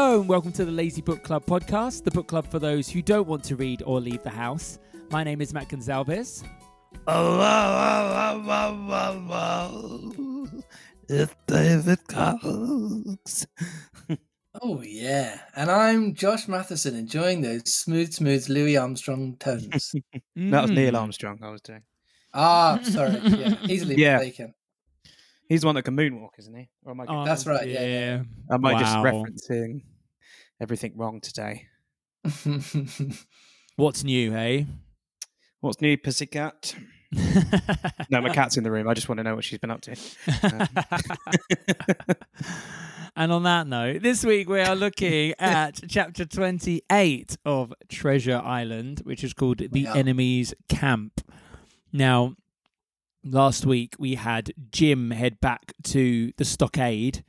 Hello and welcome to the Lazy Book Club podcast, the book club for those who don't want to read or leave the house. My name is Matt Gonzalez. It's David Cox. Oh yeah, and I'm Josh Matheson, enjoying those smooth Louis Armstrong tones. That was Neil Armstrong I was doing. Ah, sorry, yeah, easily mistaken. He's the one that can moonwalk, isn't he? Or am I that's right, yeah. Am I just referencing everything wrong today? What's new, hey? What's new, pussycat? No, my cat's in the room. I just want to know what she's been up to. And on that note, this week we are looking at chapter 28 of Treasure Island, which is called The Enemy's Camp. Now, last week we had Jim head back to the stockade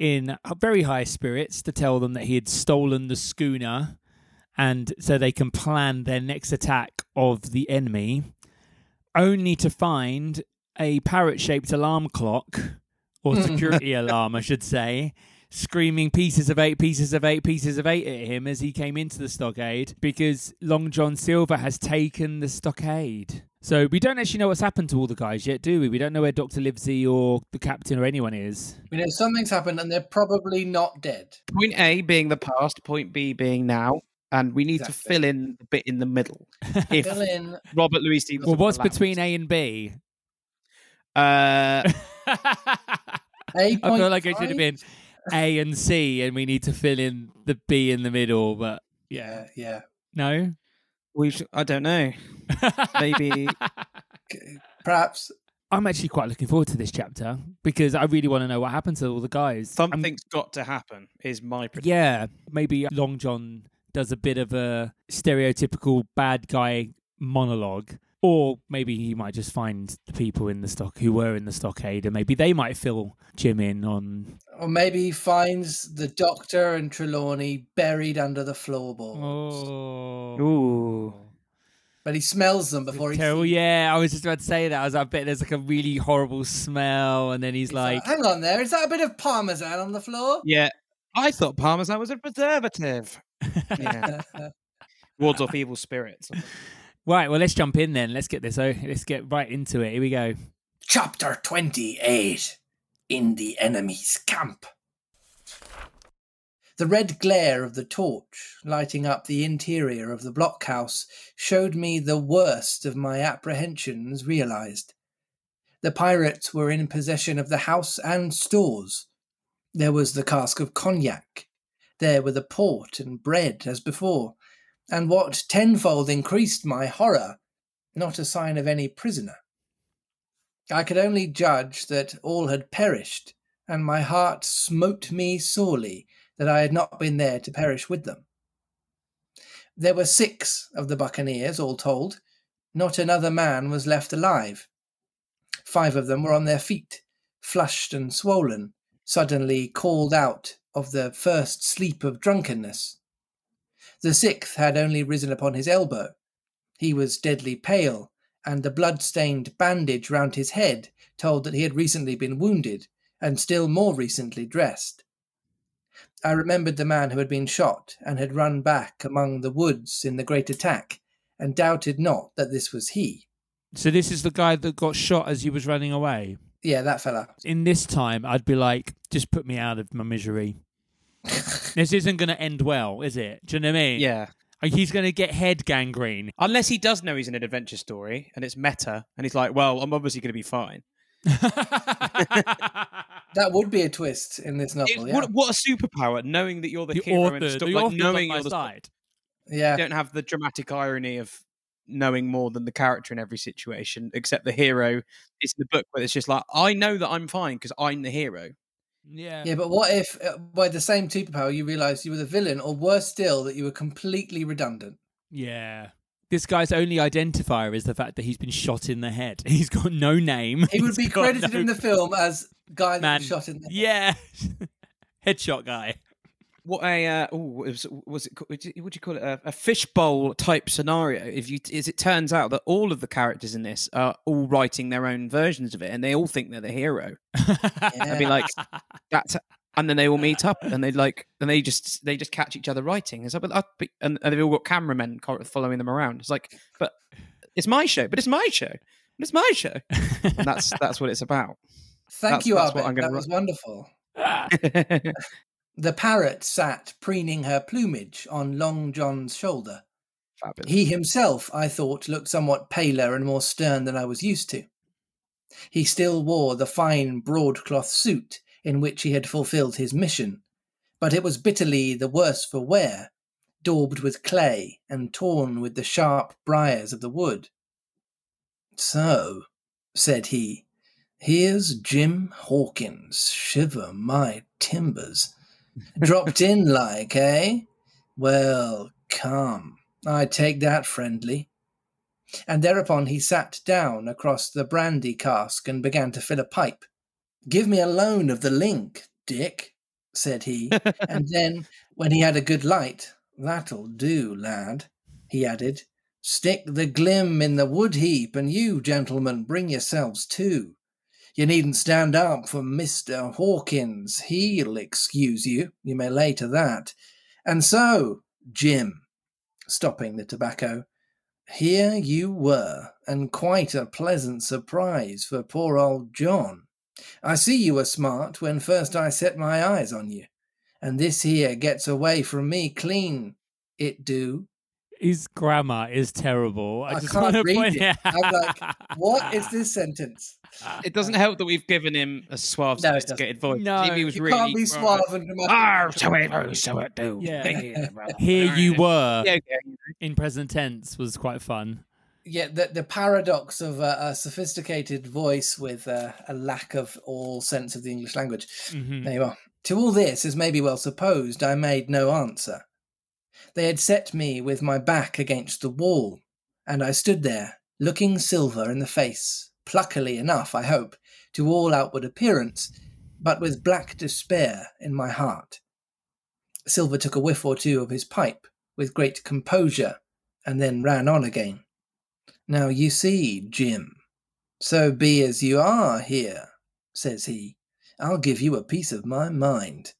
in very high spirits to tell them that he had stolen the schooner and so they can plan their next attack of the enemy, only to find a parrot-shaped alarm clock, or security alarm, I should say, screaming pieces of eight at him as he came into the stockade because Long John Silver has taken the stockade. So we don't actually know what's happened to all the guys yet, do we? We don't know where Dr. Livesey or the captain or anyone is. We know something's happened and they're probably not dead. Point A being the past, point B being now, and we need to fill in the bit in the middle. If fill in Robert Louis Stevenson. Well, what's between A and B? I feel like it should have been A and C, and we need to fill in the B in the middle, but yeah. No? I don't know. Maybe. Perhaps. I'm actually quite looking forward to this chapter because I really want to know what happened to all the guys. Something's got to happen is my prediction. Yeah. Maybe Long John does a bit of a stereotypical bad guy monologue, or maybe he might just find the people in the stock who were in the stockade and maybe they might fill Jim in on. Or maybe he finds the doctor and Trelawney buried under the floorboards. Oh. Ooh. But he smells them before he... Yeah, I was just about to say that. I bet there's like a really horrible smell and then he's like... Hang on there, is that a bit of parmesan on the floor? Yeah, I thought parmesan was a preservative. Yeah. Wards off evil spirits. Right, well, let's jump in then. Let's get right into it. Here we go. Chapter 28, In the Enemy's Camp. The red glare of the torch, lighting up the interior of the blockhouse, showed me the worst of my apprehensions realised. The pirates were in possession of the house and stores. There was the cask of cognac. There were the port and bread as before, and what tenfold increased my horror, not a sign of any prisoner. I could only judge that all had perished, and my heart smote me sorely, that I had not been there to perish with them. There were 6 of the buccaneers, all told. Not another man was left alive. 5 of them were on their feet, flushed and swollen, suddenly called out of the first sleep of drunkenness. The 6th had only risen upon his elbow. He was deadly pale, and the blood-stained bandage round his head told that he had recently been wounded, and still more recently dressed. I remembered the man who had been shot and had run back among the woods in the great attack and doubted not that this was he. So this is the guy that got shot as he was running away? Yeah, that fella. In this time, I'd be like, just put me out of my misery. This isn't going to end well, is it? Do you know what I mean? Yeah. He's going to get head gangrene. Unless he does know he's in an adventure story and it's meta and he's like, well, I'm obviously going to be fine. That would be a twist in this novel. What a superpower, knowing that you're the hero and stuff, like knowing you're the side. Yeah. You don't have the dramatic irony of knowing more than the character in every situation, except the hero is in the book where it's just like, I know that I'm fine because I'm the hero. Yeah. Yeah, but what if by the same superpower you realised you were the villain, or worse still, that you were completely redundant? Yeah. This guy's only identifier is the fact that he's been shot in the head. He's got no name. He would be credited in the film as guy that was shot in the head. Yeah. Headshot guy. What a would you call it a fishbowl type scenario? As it turns out that all of the characters in this are all writing their own versions of it, and they all think they're the hero. Yeah. I'd be like, that's And then they all meet up, and they just catch each other writing. It's like, and they've all got cameramen following them around. It's like, but it's my show. But it's my show. But it's my show. And that's what it's about. Thank you, Albert. That was wonderful. The parrot sat preening her plumage on Long John's shoulder. Fabulous. He himself, I thought, looked somewhat paler and more stern than I was used to. He still wore the fine broadcloth suit in which he had fulfilled his mission, but it was bitterly the worse for wear, daubed with clay and torn with the sharp briars of the wood. "So," said he, "here's Jim Hawkins, shiver my timbers. Dropped in like, eh? Well, come, I take that friendly." And thereupon he sat down across the brandy cask and began to fill a pipe. "Give me a loan of the link, Dick," said he, and then, when he had a good light, "That'll do, lad," he added. "Stick the glim in the wood-heap, and you, gentlemen, bring yourselves too. You needn't stand up for Mr. Hawkins. He'll excuse you. You may lay to that. And so, Jim," stopping the tobacco, "here you were, and quite a pleasant surprise for poor old John. I see you were smart when first I set my eyes on you, and this here gets away from me clean, it do." His grammar is terrible. I just can't read it. I'm like, what is this sentence? It doesn't help that we've given him a suave, sophisticated voice. No, he was really can't be suave and dramatic. So it do. Yeah. Here you were, in present tense, was quite fun. Yeah, the paradox of a sophisticated voice with a lack of all sense of the English language. Mm-hmm. There you are. To all this, as may be well supposed, I made no answer. They had set me with my back against the wall, and I stood there, looking Silver in the face, pluckily enough, I hope, to all outward appearance, but with black despair in my heart. Silver took a whiff or two of his pipe with great composure, and then ran on again. "Now you see, Jim, so be as you are here," says he. "I'll give you a piece of my mind.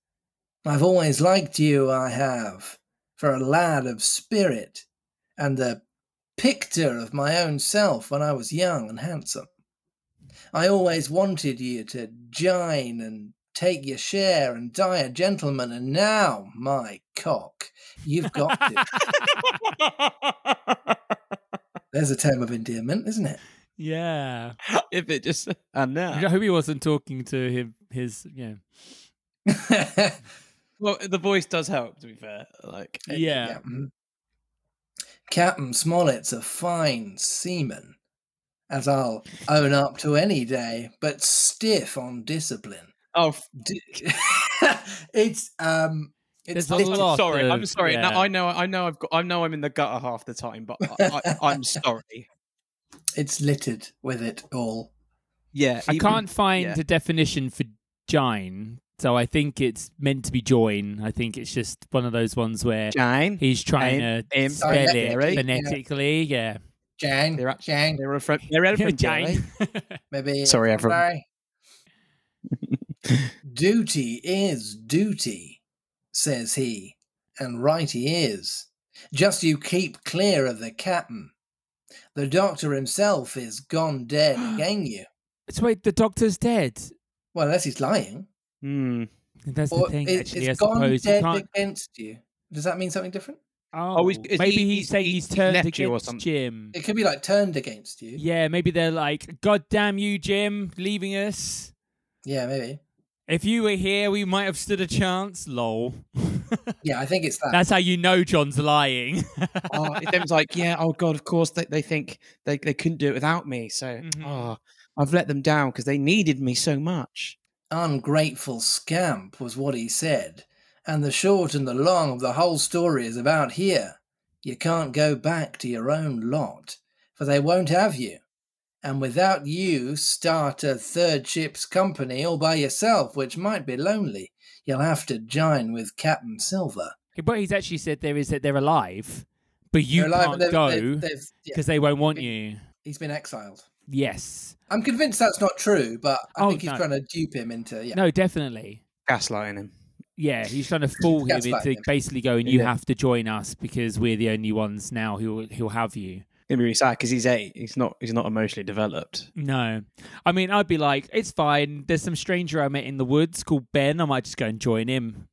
I've always liked you, I have, for a lad of spirit, and the picture of my own self when I was young and handsome. I always wanted you to jine and take your share and die a gentleman, and now, my cock, you've got it." There's a term of endearment, isn't it? Yeah. If it just... I hope he wasn't talking to him, Well, the voice does help, to be fair. Yeah. "Captain Smollett's a fine seaman, as I'll own up to any day, but stiff on discipline." Oh, It's I'm sorry. Yeah. No, I know I'm in the gutter half the time, but I'm sorry. It's littered with it all. Yeah. I can't find a definition for jine, so I think it's meant to be join. I think it's just one of those ones where jine, he's trying to spell it phonetically. Yeah. Jine. Jine. They're from Jine. Maybe. Sorry, everyone. "Duty is duty," says he, "and right he is. Just you keep clear of the captain. The doctor himself is gone dead again you." So wait, the doctor's dead? Well, unless he's lying. That's the thing, actually, it's gone dead against you. Does that mean something different? Oh, maybe he's saying he's turned against you or something. Jim. It could be like turned against you. Yeah, maybe they're like, "God damn you, Jim, leaving us." Yeah, maybe. "If you were here, we might have stood a chance." Lol. Yeah, I think it's that. That's how you know John's lying. It's like, yeah, oh God, of course they think they couldn't do it without me. So, I've let them down because they needed me so much. "Ungrateful scamp," was what he said. "And the short and the long of the whole story is about here. You can't go back to your own lot, for they won't have you. And without you, start a third ship's company all by yourself, which might be lonely. You'll have to jine with Captain Silver." But he's actually said they're alive, but you can't go because they won't want you. He's been exiled. Yes. I'm convinced that's not true, but I think he's trying to dupe him into... Yeah. No, definitely. Gaslighting him. Yeah, he's trying to fool him into basically going, you have to join us because we're the only ones now who'll have you. It'd be really sad because he's 8. He's not emotionally developed. No. I mean, I'd be like, it's fine. There's some stranger I met in the woods called Ben. I might just go and join him.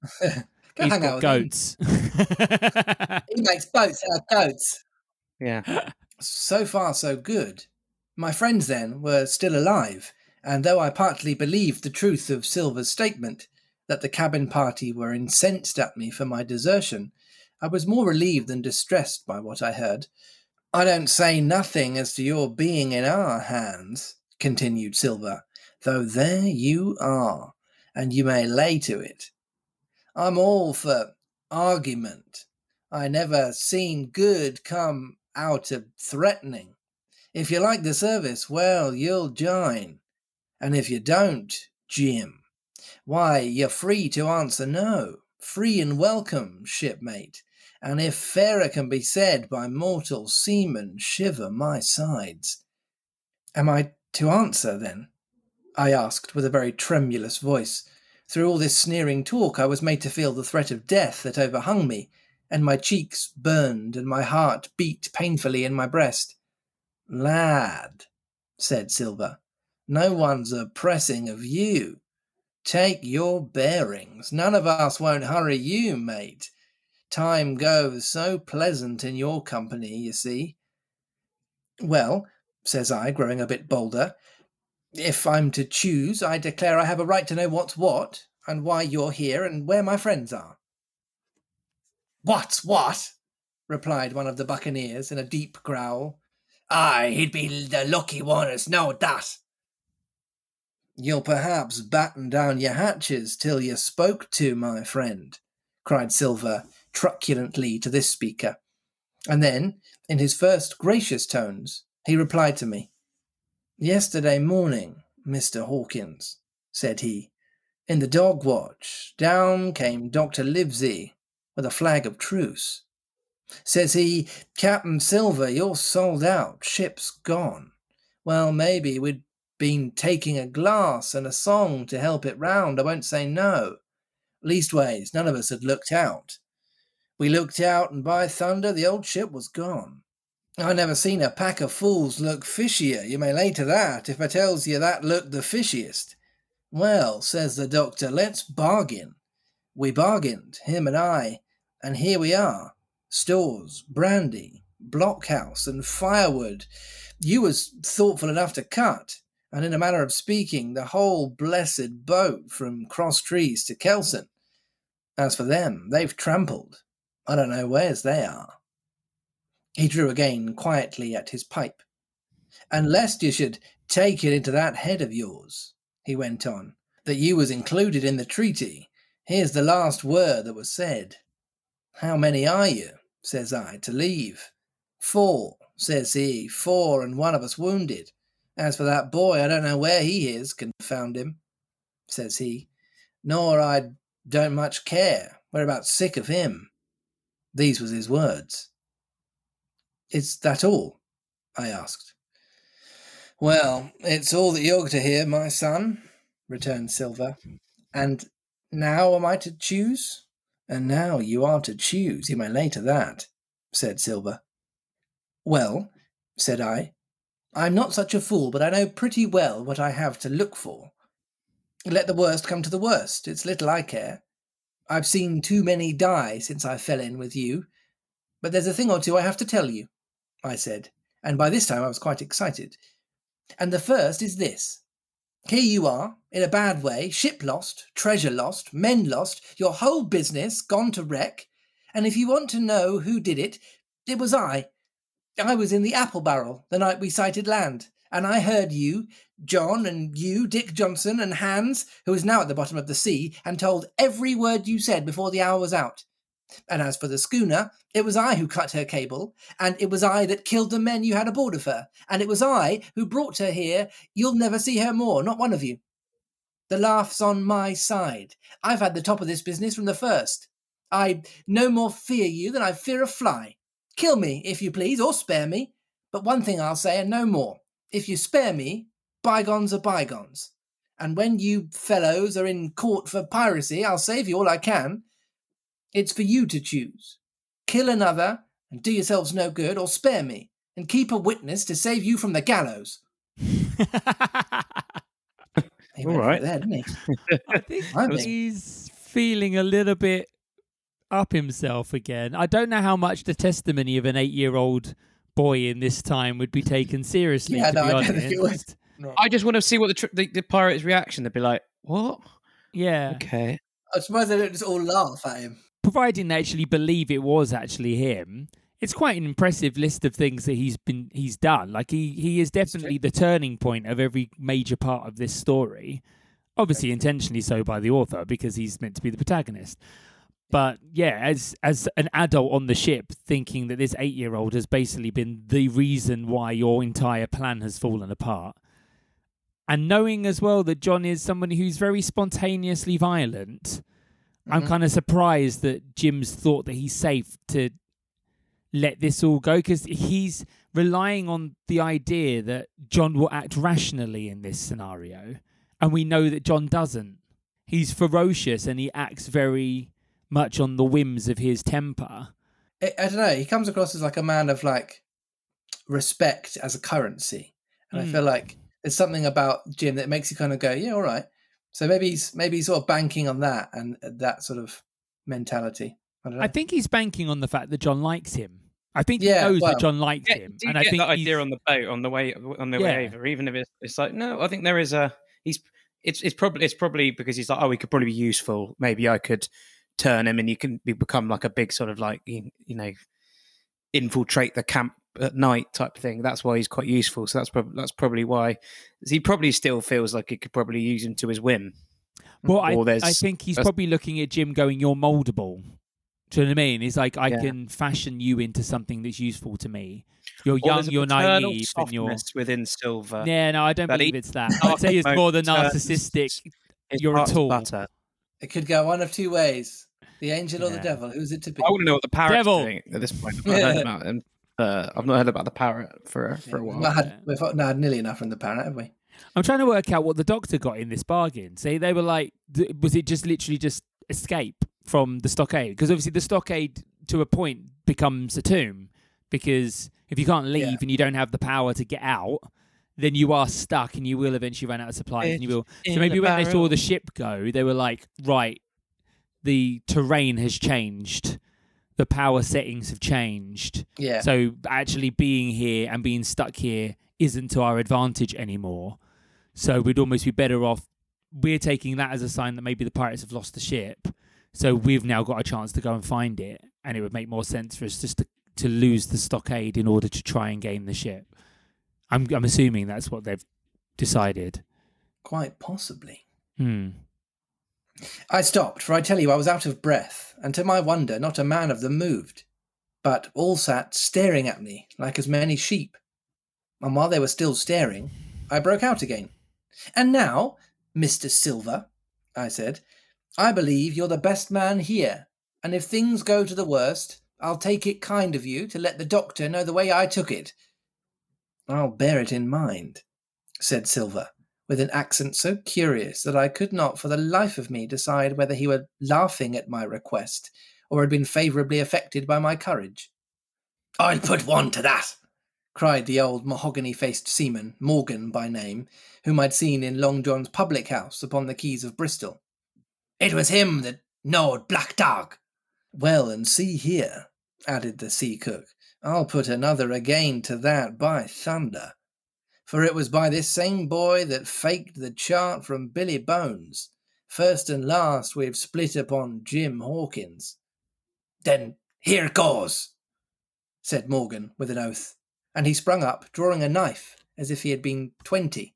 He's got goats. He makes boats out of goats. Yeah. So far, so good. My friends then were still alive, and though I partly believed the truth of Silver's statement that the cabin party were incensed at me for my desertion, I was more relieved than distressed by what I heard. I don't say nothing as to your being in our hands, continued Silver, though there you are, and you may lay to it. I'm all for argument. I never seen good come out of threatening. If you like the service, well, you'll join. And if you don't, Jim, why, you're free to answer no. Free and welcome, shipmate. And if fairer can be said by mortal seamen, shiver my sides. Am I to answer, then? I asked with a very tremulous voice. Through all this sneering talk, I was made to feel the threat of death that overhung me, and my cheeks burned, and my heart beat painfully in my breast. Lad, said Silver, no one's oppressing of you. Take your bearings. None of us won't hurry you, mate. Time goes so pleasant in your company, you see. Well, says I, growing a bit bolder, if I'm to choose, I declare I have a right to know what's what, and why you're here, and where my friends are. What's what? Replied one of the buccaneers in a deep growl. Aye, he'd be the lucky one as know that. You'll perhaps batten down your hatches till you spoke to, my friend, cried Silver truculently to this speaker. And then, in his first gracious tones, he replied to me. Yesterday morning, Mr. Hawkins, said he, in the dog watch, down came Dr. Livesey with a flag of truce. Says he, Captain Silver, you're sold out, ship's gone. Well, maybe we'd been taking a glass and a song to help it round, I won't say no. Leastways, none of us had looked out. We looked out, and by thunder, the old ship was gone. I never seen a pack of fools look fishier, you may lay to that, if I tells you that looked the fishiest. Well, says the doctor, let's bargain. We bargained, him and I, and here we are. Stores, brandy, blockhouse, and firewood. You was thoughtful enough to cut, and in a manner of speaking, the whole blessed boat from Cross Trees to Kelson. As for them, they've trampled. I don't know where's they are. He drew again quietly at his pipe. And lest you should take it into that head of yours, he went on, that you was included in the treaty, here's the last word that was said. How many are you? Says I, to leave. 4, says he, 4 and one of us wounded. As for that boy, I don't know where he is, confound him, says he, nor I don't much care. We're about sick of him. These was his words. Is that all? I asked. Well, it's all that you're to hear, my son, returned Silver. And now am I to choose? And now you are to choose, you may lay to that, said Silver. Well, said I, I'm not such a fool, but I know pretty well what I have to look for. Let the worst come to the worst, it's little I care. I've seen too many die since I fell in with you, but there's a thing or two I have to tell you, I said, and by this time I was quite excited. And the first is this. Here you are, in a bad way, ship lost, treasure lost, men lost, your whole business gone to wreck, and if you want to know who did it, it was I. I was in the apple barrel the night we sighted land, and I heard you, John, and you, Dick Johnson, and Hans, who is now at the bottom of the sea, and told every word you said before the hour was out. And as for the schooner, it was I who cut her cable, and it was I that killed the men you had aboard of her, and it was I who brought her here. You'll never see her more, not one of you. The laugh's on my side. I've had the top of this business from the first. I no more fear you than I fear a fly. Kill me, if you please, or spare me. But one thing I'll say, and no more. If you spare me, bygones are bygones. and when you fellows are in court for piracy, I'll save you all I can. It's for you to choose. Kill another and do yourselves no good, or spare me and keep a witness to save you from the gallows. He all right. There, didn't he? I think he's feeling a little bit up himself again. I don't know how much the testimony of an 8-year-old boy in this time would be taken seriously. Yeah, no, I don't think it was. No. I just want to see what the pirate's reaction. They'd be like, "What? Yeah, okay." I suppose they don't just all laugh at him. Providing they actually believe it was actually him, it's quite an impressive list of things that he's done. Like he is definitely the turning point of every major part of this story. Obviously, intentionally so by the author because he's meant to be the protagonist. But yeah, as an adult on the ship, thinking that this 8-year-old has basically been the reason why your entire plan has fallen apart. And knowing as well that John is somebody who's very spontaneously violent, mm-hmm. I'm kind of surprised that Jim's thought that he's safe to let this all go, because he's relying on the idea that John will act rationally in this scenario. And we know that John doesn't. He's ferocious and he acts very much on the whims of his temper. I don't know. He comes across as like a man of like respect as a currency. And I feel like there's something about Jim that makes you kind of go, yeah, all right. So maybe he's sort of banking on that and that sort of mentality. I don't know. I think he's banking on the fact that John likes him. I think he knows that John likes him. And I think that idea on the boat on the way over, even if it's like, no, I think there is a it's probably because he's like, oh, he could probably be useful. Maybe I could turn him, and you can become like a big sort of like you know infiltrate the camp at night type thing. That's why he's quite useful. So that's probably why he probably still feels like it could probably use him to his whim. Well, I think he's probably looking at Jim going, "You're moldable." Do you know what I mean? It's like I can fashion you into something that's useful to me. You're young, you're naive, and you're within Silver. Yeah, no, I don't believe it's that. I'd say it's more the narcissistic. You're a tool. Butter. It could go one of two ways: the angel or the devil. Who's it to be? I want to know what the parrot's doing at this point. I've not heard about the parrot for a while. We've had nearly enough from the parrot, have we? I'm trying to work out what the doctor got in this bargain. See, they were like, was it just literally just escape from the stockade? Because obviously the stockade, to a point, becomes a tomb. Because if you can't leave and you don't have the power to get out, then you are stuck and you will eventually run out of supplies. So maybe when they saw the ship go, they were like, right, the terrain has changed. The power settings have changed. Yeah. So actually being here and being stuck here isn't to our advantage anymore. So we'd almost be better off. We're taking that as a sign that maybe the pirates have lost the ship. So we've now got a chance to go and find it. And it would make more sense for us just to lose the stockade in order to try and gain the ship. I'm assuming that's what they've decided. Quite possibly. I stopped, for I tell you I was out of breath, and to my wonder not a man of them moved, but all sat staring at me like as many sheep. And while they were still staring, I broke out again. And now, Mr. Silver, I said, I believe you're the best man here, and if things go to the worst, I'll take it kind of you to let the doctor know the way I took it. I'll bear it in mind, said Silver, with an accent so curious that I could not for the life of me decide whether he were laughing at my request or had been favourably affected by my courage. I'll put one to that, cried the old mahogany-faced seaman, Morgan by name, whom I'd seen in Long John's public house upon the quays of Bristol. It was him that gnawed Black Dog. Well, and see here, added the sea cook, I'll put another again to that, by thunder. For it was by this same boy that faked the chart from Billy Bones. First and last we've split upon Jim Hawkins. Then here goes, said Morgan with an oath, and he sprung up, drawing a knife, as if he had been 20.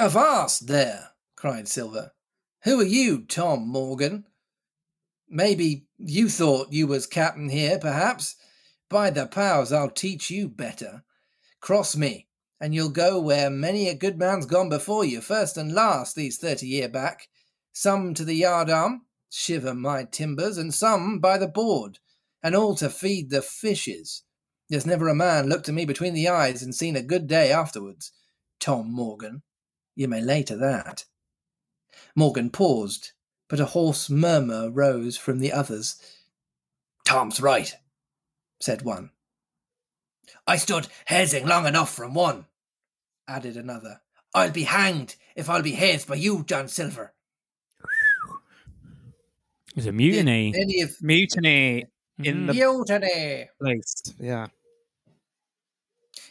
Avast there, cried Silver. Who are you, Tom Morgan? Maybe you thought you was captain here, perhaps? By the powers, I'll teach you better. Cross me, and you'll go where many a good man's gone before you, first and last, these 30 year back. Some to the yardarm, shiver my timbers, and some by the board, and all to feed the fishes. There's never a man looked at me between the eyes and seen a good day afterwards. Tom Morgan, you may lay to that. Morgan paused, but a hoarse murmur rose from the others. "Tom's right," said one. "I stood hazing long enough from one," added another. "I'll be hanged if I'll be hazed by you, John Silver." There's a mutiny. Mutiny in the mutiny place. Yeah.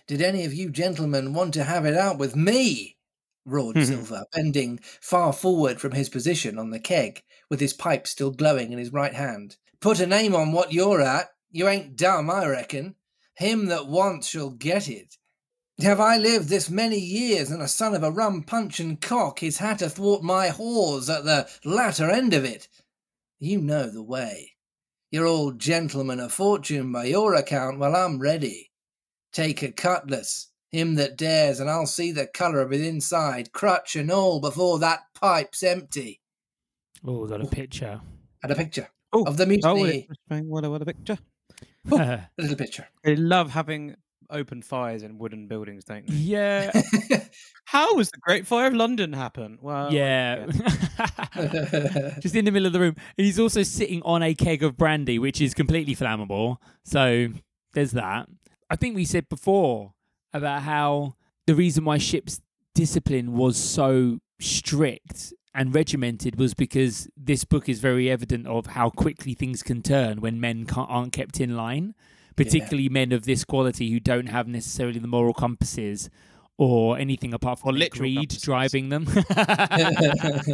"Did any of you gentlemen want to have it out with me?" roared Silver, bending far forward from his position on the keg, with his pipe still glowing in his right hand. "Put a name on what you're at. You ain't dumb, I reckon. Him that wants shall get it. Have I lived this many years, and a son of a rum punch and cock, his hat athwart my haws at the latter end of it? You know the way. You're all gentlemen of fortune by your account. Well, I'm ready. Take a cutlass, him that dares, and I'll see the colour of his inside, crutch and all, before that pipe's empty." Oh, got a picture. Had a picture of the mutiny. Oh, what a picture. Ooh, a little picture. They love having open fires in wooden buildings, don't they? Yeah. How was the Great Fire of London happen? Well, yeah. Just in the middle of the room. He's also sitting on a keg of brandy, which is completely flammable. So there's that. I think we said before about how the reason why ship's discipline was so strict and regimented was because this book is very evident of how quickly things can turn when men aren't kept in line, particularly men of this quality who don't have necessarily the moral compasses or anything apart from greed driving them. I'm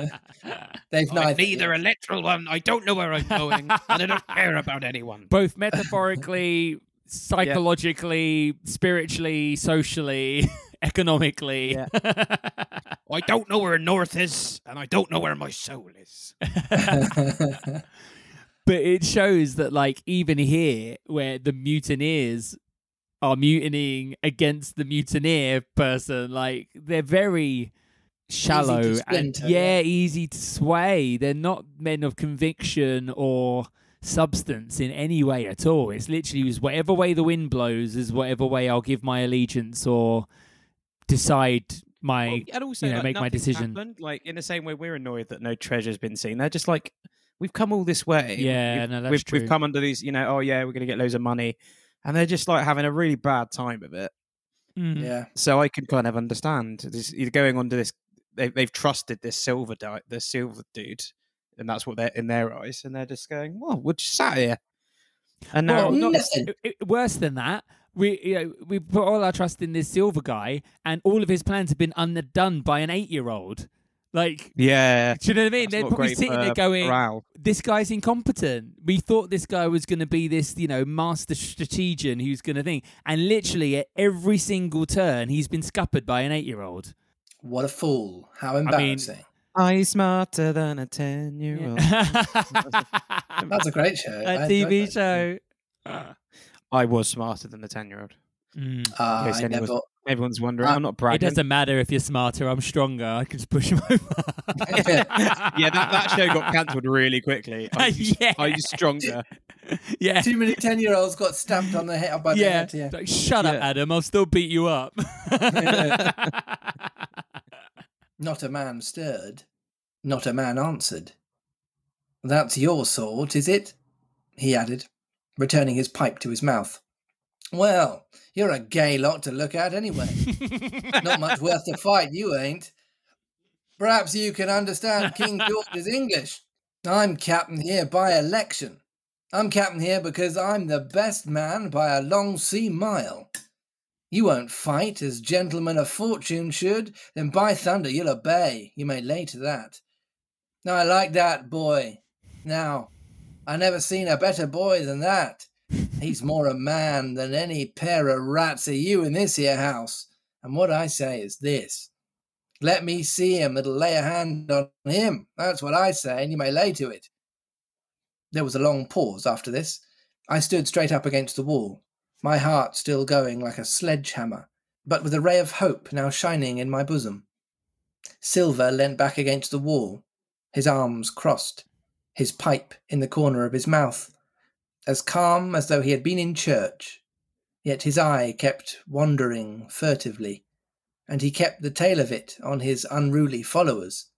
neither a literal one. I don't know where I'm going, and I don't care about anyone. Both metaphorically, psychologically, spiritually, socially, economically. Yeah. I don't know where north is, and I don't know where my soul is. But it shows that, like, even here, where the mutineers are mutinying against the mutineer person, like, they're very shallow easy to sway. They're not men of conviction or substance in any way at all. It's literally whatever way the wind blows is whatever way I'll give my allegiance or decide my, and also, make my decision. Happened. Like, in the same way we're annoyed that no treasure's been seen. They're just like, we've come all this way. Yeah, that's true. We've come under these, we're going to get loads of money. And they're just like having a really bad time of it. Mm. Yeah. So I can kind of understand. He's going under this. They've trusted this silver dude. And that's what they're in their eyes. And they're just going, well, we're just sat here. And now, worse than that, we put all our trust in this silver guy, and all of his plans have been undone by an 8-year-old. Like, yeah, do you know what I mean? They're probably sitting there going, morale. This guy's incompetent. We thought this guy was going to be this, master strategian who's going to think. And literally at every single turn, he's been scuppered by an 8-year-old. What a fool. How embarrassing. Are you smarter than a 10-year-old? That's a great show. A TV show. I was smarter than the 10-year-old. Mm. Everyone's wondering. I'm not bragging. It doesn't matter if you're smarter. I'm stronger. I can just push him over. That show got cancelled really quickly. Are you stronger? Yeah. Too many 10-year-olds got stamped on the head by the head. Yeah. Like, shut up, Adam. I'll still beat you up. Not a man stirred. Not a man answered. That's your sort, is it? He added, returning his pipe to his mouth. Well, you're a gay lot to look at anyway. Not much worth to fight, you ain't. Perhaps you can understand King George's English. I'm captain here by election. I'm captain here because I'm the best man by a long sea mile. You won't fight as gentlemen of fortune should, then by thunder you'll obey. You may lay to that. Now, I like that boy. Now, I never seen a better boy than that. He's more a man than any pair of rats of you in this here house. And what I say is this. Let me see him that'll lay a hand on him. That's what I say, and you may lay to it. There was a long pause after this. I stood straight up against the wall, my heart still going like a sledgehammer, but with a ray of hope now shining in my bosom. Silver leant back against the wall, his arms crossed, his pipe in the corner of his mouth, as calm as though he had been in church, yet his eye kept wandering furtively, and he kept the tail of it on his unruly followers.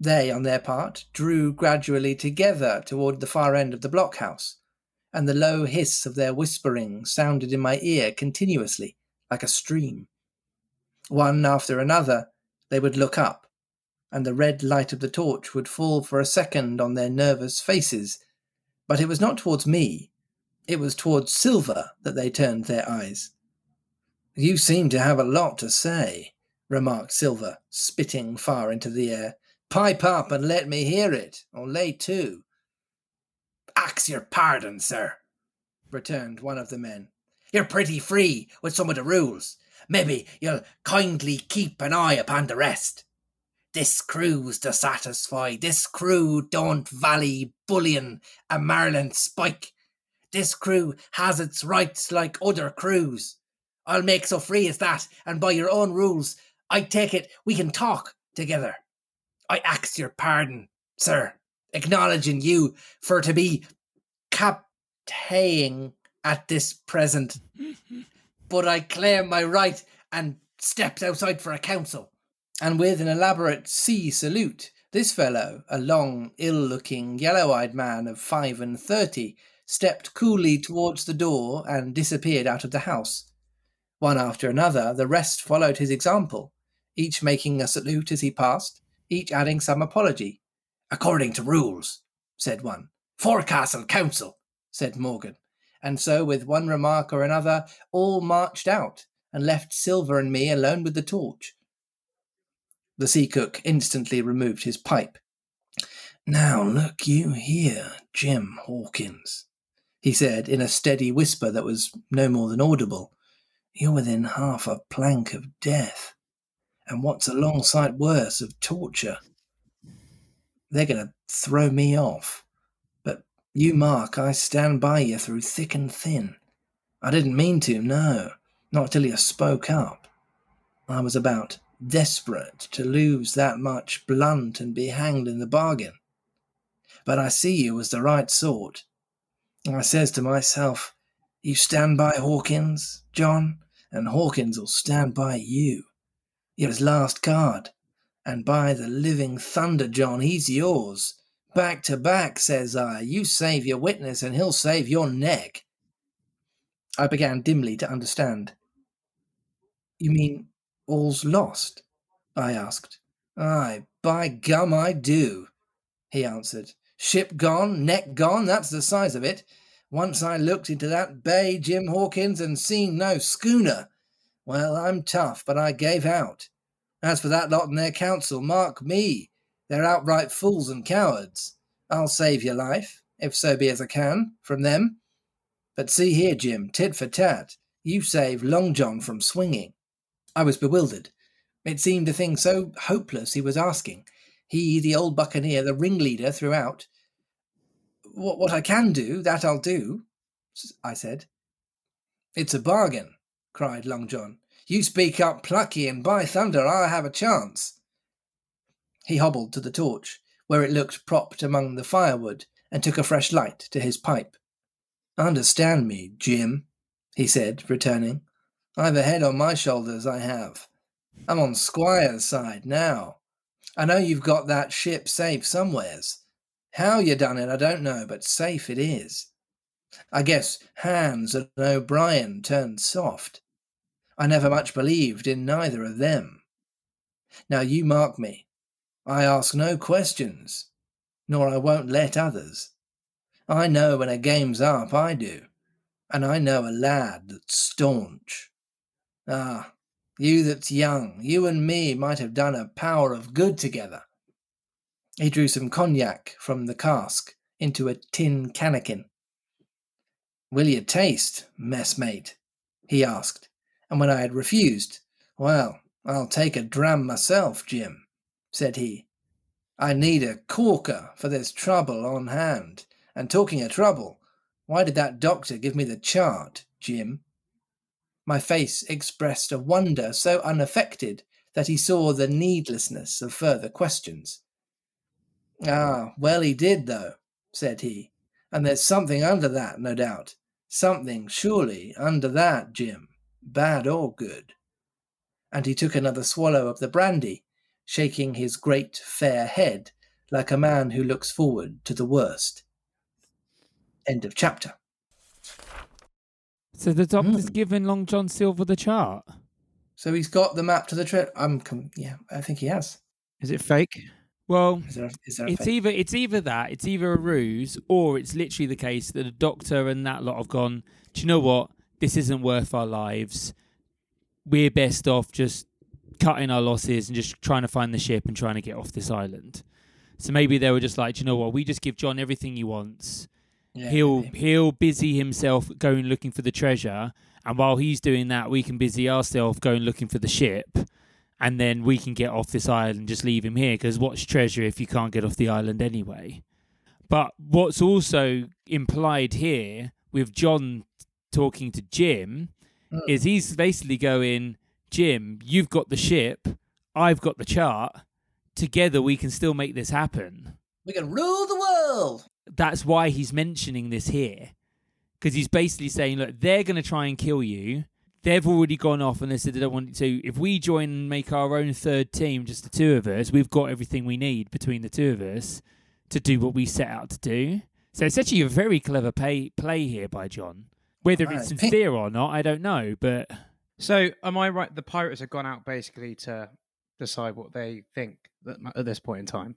They, on their part, drew gradually together toward the far end of the blockhouse, and the low hiss of their whispering sounded in my ear continuously, like a stream. One after another, they would look up, and the red light of the torch would fall for a second on their nervous faces, but it was not towards me, it was towards Silver that they turned their eyes. "You seem to have a lot to say," remarked Silver, spitting far into the air. "Pipe up and let me hear it, or lay to." "Ax your pardon, sir," returned one of the men. "You're pretty free with some of the rules. Maybe you'll kindly keep an eye upon the rest. This crew's dissatisfied. This crew don't vally bullion a marlin spike. This crew has its rights like other crews. I'll make so free as that, and by your own rules, I take it we can talk together. I ax your pardon, sir, acknowledging you for to be captaining at this present. But I claim my right and stepped outside for a council." And with an elaborate sea salute, this fellow, a long, ill-looking, yellow-eyed man of 35, stepped coolly towards the door and disappeared out of the house. One after another, the rest followed his example, each making a salute as he passed, each adding some apology. "According to rules," said one. "Forecastle council," said Morgan. And so, with one remark or another, all marched out and left Silver and me alone with the torch. The sea cook instantly removed his pipe. "Now look you here, Jim Hawkins," he said in a steady whisper that was no more than audible. "You're within half a plank of death. And what's a long sight worse of torture? They're going to throw me off. But you mark, I stand by you through thick and thin. I didn't mean to, no, not till you spoke up. I was about desperate to lose that much blunt and be hanged in the bargain. But I see you as the right sort. I says to myself, you stand by Hawkins, John, and Hawkins will stand by you. You're his last card, and by the living thunder, John, he's yours. Back to back, says I. You save your witness, and he'll save your neck." I began dimly to understand. "You mean all's lost?" I asked. "Aye, by gum, I do," he answered. "Ship gone, neck gone, that's the size of it. Once I looked into that bay, Jim Hawkins, and seen no schooner. Well, I'm tough, but I gave out. As for that lot and their council, mark me, they're outright fools and cowards. I'll save your life, if so be as I can, from them. But see here, Jim, tit for tat, you save Long John from swinging." I was bewildered. It seemed a thing so hopeless he was asking. He, the old buccaneer, the ringleader throughout. What I can do, that I'll do," I said. "It's a bargain," cried Long John. "You speak up plucky, and by thunder I have a chance." He hobbled to the torch, where it looked propped among the firewood, and took a fresh light to his pipe. "Understand me, Jim," he said, returning. "I've a head on my shoulders, I have. I'm on Squire's side now. I know you've got that ship safe somewheres. How you done it, I don't know, but safe it is. I guess Hans and O'Brien turned soft. I never much believed in neither of them. Now you mark me. I ask no questions, nor I won't let others. I know when a game's up, I do, and I know a lad that's staunch. Ah, you that's young, you and me might have done a power of good together." He drew some cognac from the cask into a tin canakin. "Will you taste, messmate?" he asked, and when I had refused, "Well, I'll take a dram myself, Jim," said he. "I need a corker, for there's trouble on hand. And talking of trouble, why did that doctor give me the chart, Jim?" My face expressed a wonder so unaffected that he saw the needlessness of further questions. "Ah, well he did, though," said he, "and there's something under that, no doubt. Something, surely, under that, Jim, bad or good." And he took another swallow of the brandy, shaking his great fair head like a man who looks forward to the worst. End of chapter. So the doctor's given Long John Silver the chart. So he's got the map to the trip. Yeah, I think he has. Is it fake? Well, is there a fake? It's either a ruse, or it's literally the case that the doctor and that lot have gone, do you know what? This isn't worth our lives. We're best off just cutting our losses and just trying to find the ship and trying to get off this island. So maybe they were just like, do you know what? We just give John everything he wants. Yeah, he'll busy himself going looking for the treasure, and while he's doing that, we can busy ourselves going looking for the ship, and then we can get off this island and just leave him here, because what's treasure if you can't get off the island anyway? But what's also implied here with John talking to Jim is he's basically going, Jim, you've got the ship, I've got the chart, together we can still make this happen. We can rule the world! That's why he's mentioning this here, because he's basically saying, look, they're going to try and kill you. They've already gone off and they said they don't want to. If we join and make our own third team, just the two of us, we've got everything we need between the two of us to do what we set out to do. So it's actually a very clever play here by John. Whether it's sincere or not, I don't know. But so am I right? The pirates have gone out basically to decide what they think at this point in time.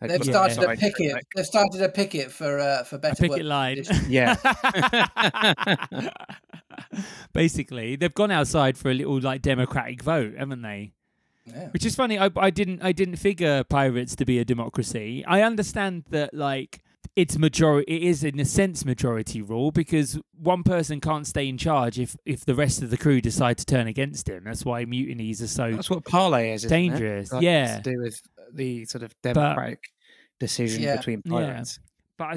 They've started a picket for better. A picket line. Yeah. Basically, they've gone outside for a little like democratic vote, haven't they? Yeah. Which is funny. I didn't figure pirates to be a democracy. I understand that like it's majority. It is in a sense majority rule, because one person can't stay in charge if the rest of the crew decide to turn against him. That's why mutinies are so. That's what parley is. Isn't dangerous. It? Like, yeah. To do with the sort of democratic. Decision between pirates, but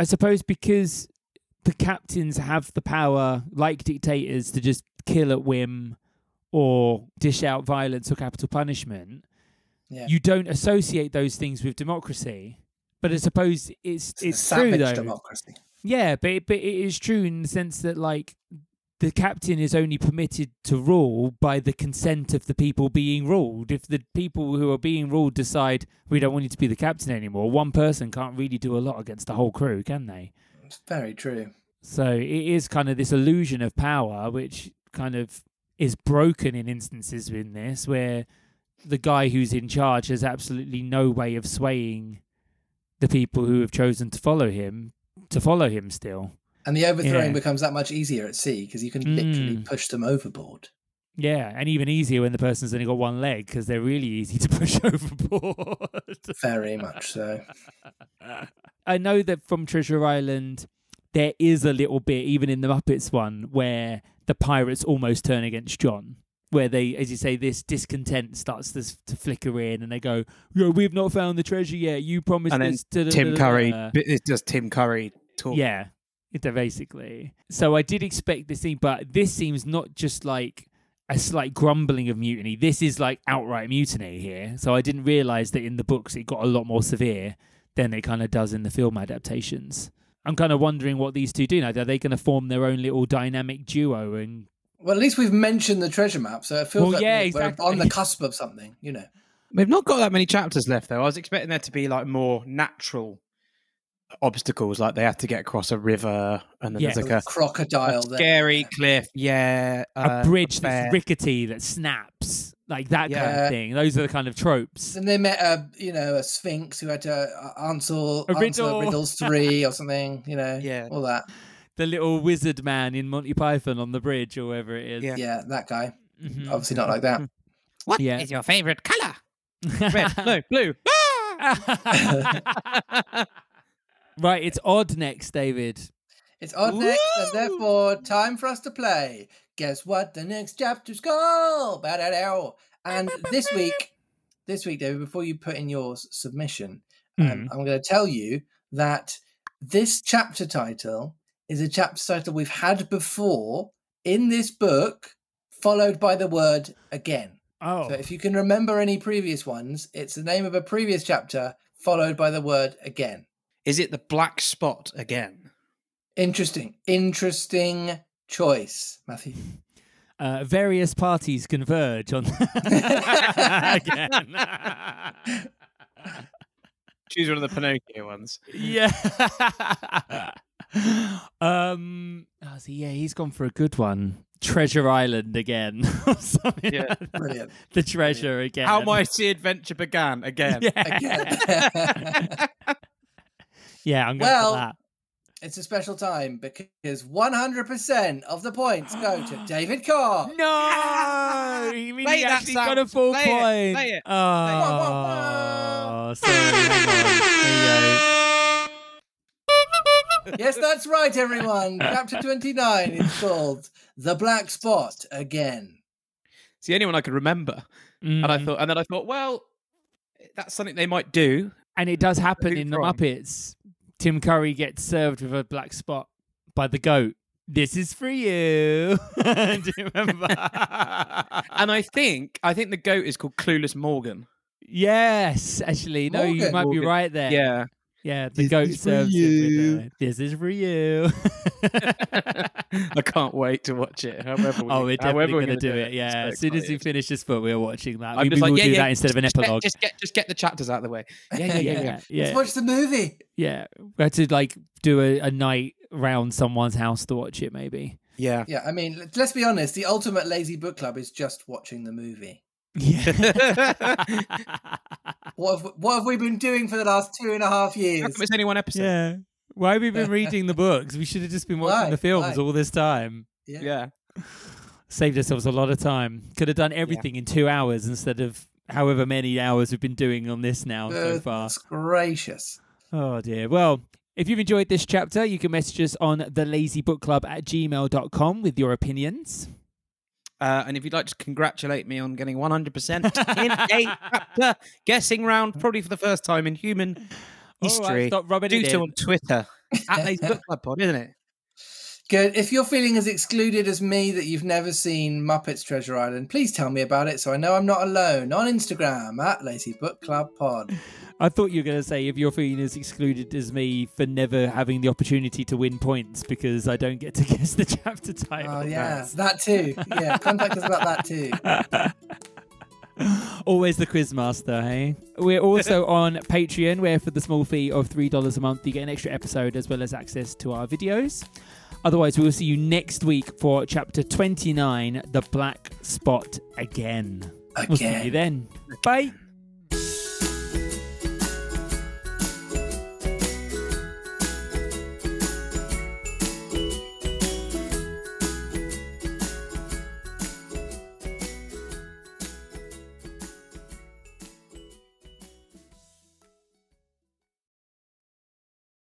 I suppose because the captains have the power, like dictators, to just kill at whim or dish out violence or capital punishment. Yeah. You don't associate those things with democracy, but I suppose it's true though. Democracy. Yeah, but it is true in the sense that like the captain is only permitted to rule by the consent of the people being ruled. If the people who are being ruled decide, we don't want you to be the captain anymore, one person can't really do a lot against the whole crew, can they? It's very true. So it is kind of this illusion of power, which kind of is broken in instances in this, where the guy who's in charge has absolutely no way of swaying the people who have chosen to follow him still. And the overthrowing becomes that much easier at sea, because you can literally push them overboard. Yeah, and even easier when the person's only got one leg, because they're really easy to push overboard. Very much so. I know that from Treasure Island, there is a little bit, even in the Muppets one, where the pirates almost turn against John, where they, as you say, this discontent starts to flicker in, and they go, "Yo, we've not found the treasure yet. You promised us." And then Tim Curry, it's just Tim Curry talking. Yeah. Basically. So I did expect this scene, but this seems not just like a slight grumbling of mutiny. This is like outright mutiny here. So I didn't realise that in the books it got a lot more severe than it kind of does in the film adaptations. I'm kind of wondering what these two do now. Are they going to form their own little dynamic duo? And well, at least we've mentioned the treasure map, so it feels we're on the cusp of something, you know. We've not got that many chapters left, though. I was expecting there to be like more natural obstacles, like they have to get across a river, and then there's like a crocodile, a scary cliff, a bridge that's rickety that snaps, like that kind of thing. Those are the kind of tropes. And they met a sphinx who had to answer riddles 3 or something, you know, all that. The little wizard man in Monty Python on the bridge or whatever it is. Yeah, that guy. Mm-hmm. Obviously not like that. What is your favourite colour? Red, blue. Ah! Right, it's odd next, David. It's odd next, and therefore time for us to play. Guess what the next chapter's called? And this week, David, before you put in your submission, I'm going to tell you that this chapter title is a chapter title we've had before in this book, followed by the word again. Oh. So if you can remember any previous ones, it's the name of a previous chapter followed by the word again. Is it the black spot again? Interesting choice, Matthew. Various parties converge on again. Choose one of the Pinocchio ones. Yeah. He's gone for a good one. Treasure Island again. Yeah. Brilliant. The treasure again. How my sea adventure began again. Yeah. Yeah, I'm going for that. It's a special time because 100% of the points go to David Carr. No! You mean he actually got a full point? Play it. Oh, sorry. Yes, that's right, everyone. Chapter 29 is called The Black Spot Again. It's the only one I could remember. Mm. And then I thought, well, that's something they might do. And it does happen in The Muppets. Tim Curry gets served with a black spot by the goat. This is for you. Do you remember? And I think the goat is called Clueless Morgan. Yes, actually. No, Morgan. You might be right there. Yeah. Yeah, the goat serves it with this is for you. I can't wait to watch it. We're definitely going to do it. Yeah, as soon as we finish this book, we're watching that. We'll do that instead of an epilogue. Just get the chapters out of the way. Yeah. Let's watch the movie. Yeah, we had to do a night round someone's house to watch it, maybe. Yeah. Yeah, I mean, let's be honest. The ultimate lazy book club is just watching the movie. Yeah. What have we been doing for the last 2.5 years? How come it's only one episode? Yeah. Why have we been reading the books? We should have just been watching the films all this time. Yeah. Saved ourselves a lot of time. Could have done everything in 2 hours instead of however many hours we've been doing on this now so far. That's gracious. Oh, dear. Well, if you've enjoyed this chapter, you can message us on thelazybookclub@gmail.com with your opinions. And if you'd like to congratulate me on getting 100% in a chapter guessing round, probably for the first time in human history, do so on Twitter. At Lazy Book Club Pod, isn't it? Good. If you're feeling as excluded as me that you've never seen Muppets Treasure Island, please tell me about it so I know I'm not alone. On Instagram, at Lazy Book Club Pod. I thought you were going to say if you're feeling as excluded as me for never having the opportunity to win points because I don't get to guess the chapter title. Oh, yeah, that too. Yeah, contact us about that too. Always the quizmaster, hey? We're also on Patreon, where for the small fee of $3 a month, you get an extra episode as well as access to our videos. Otherwise, we'll see you next week for Chapter 29, The Black Spot Again. We'll see you then. Bye.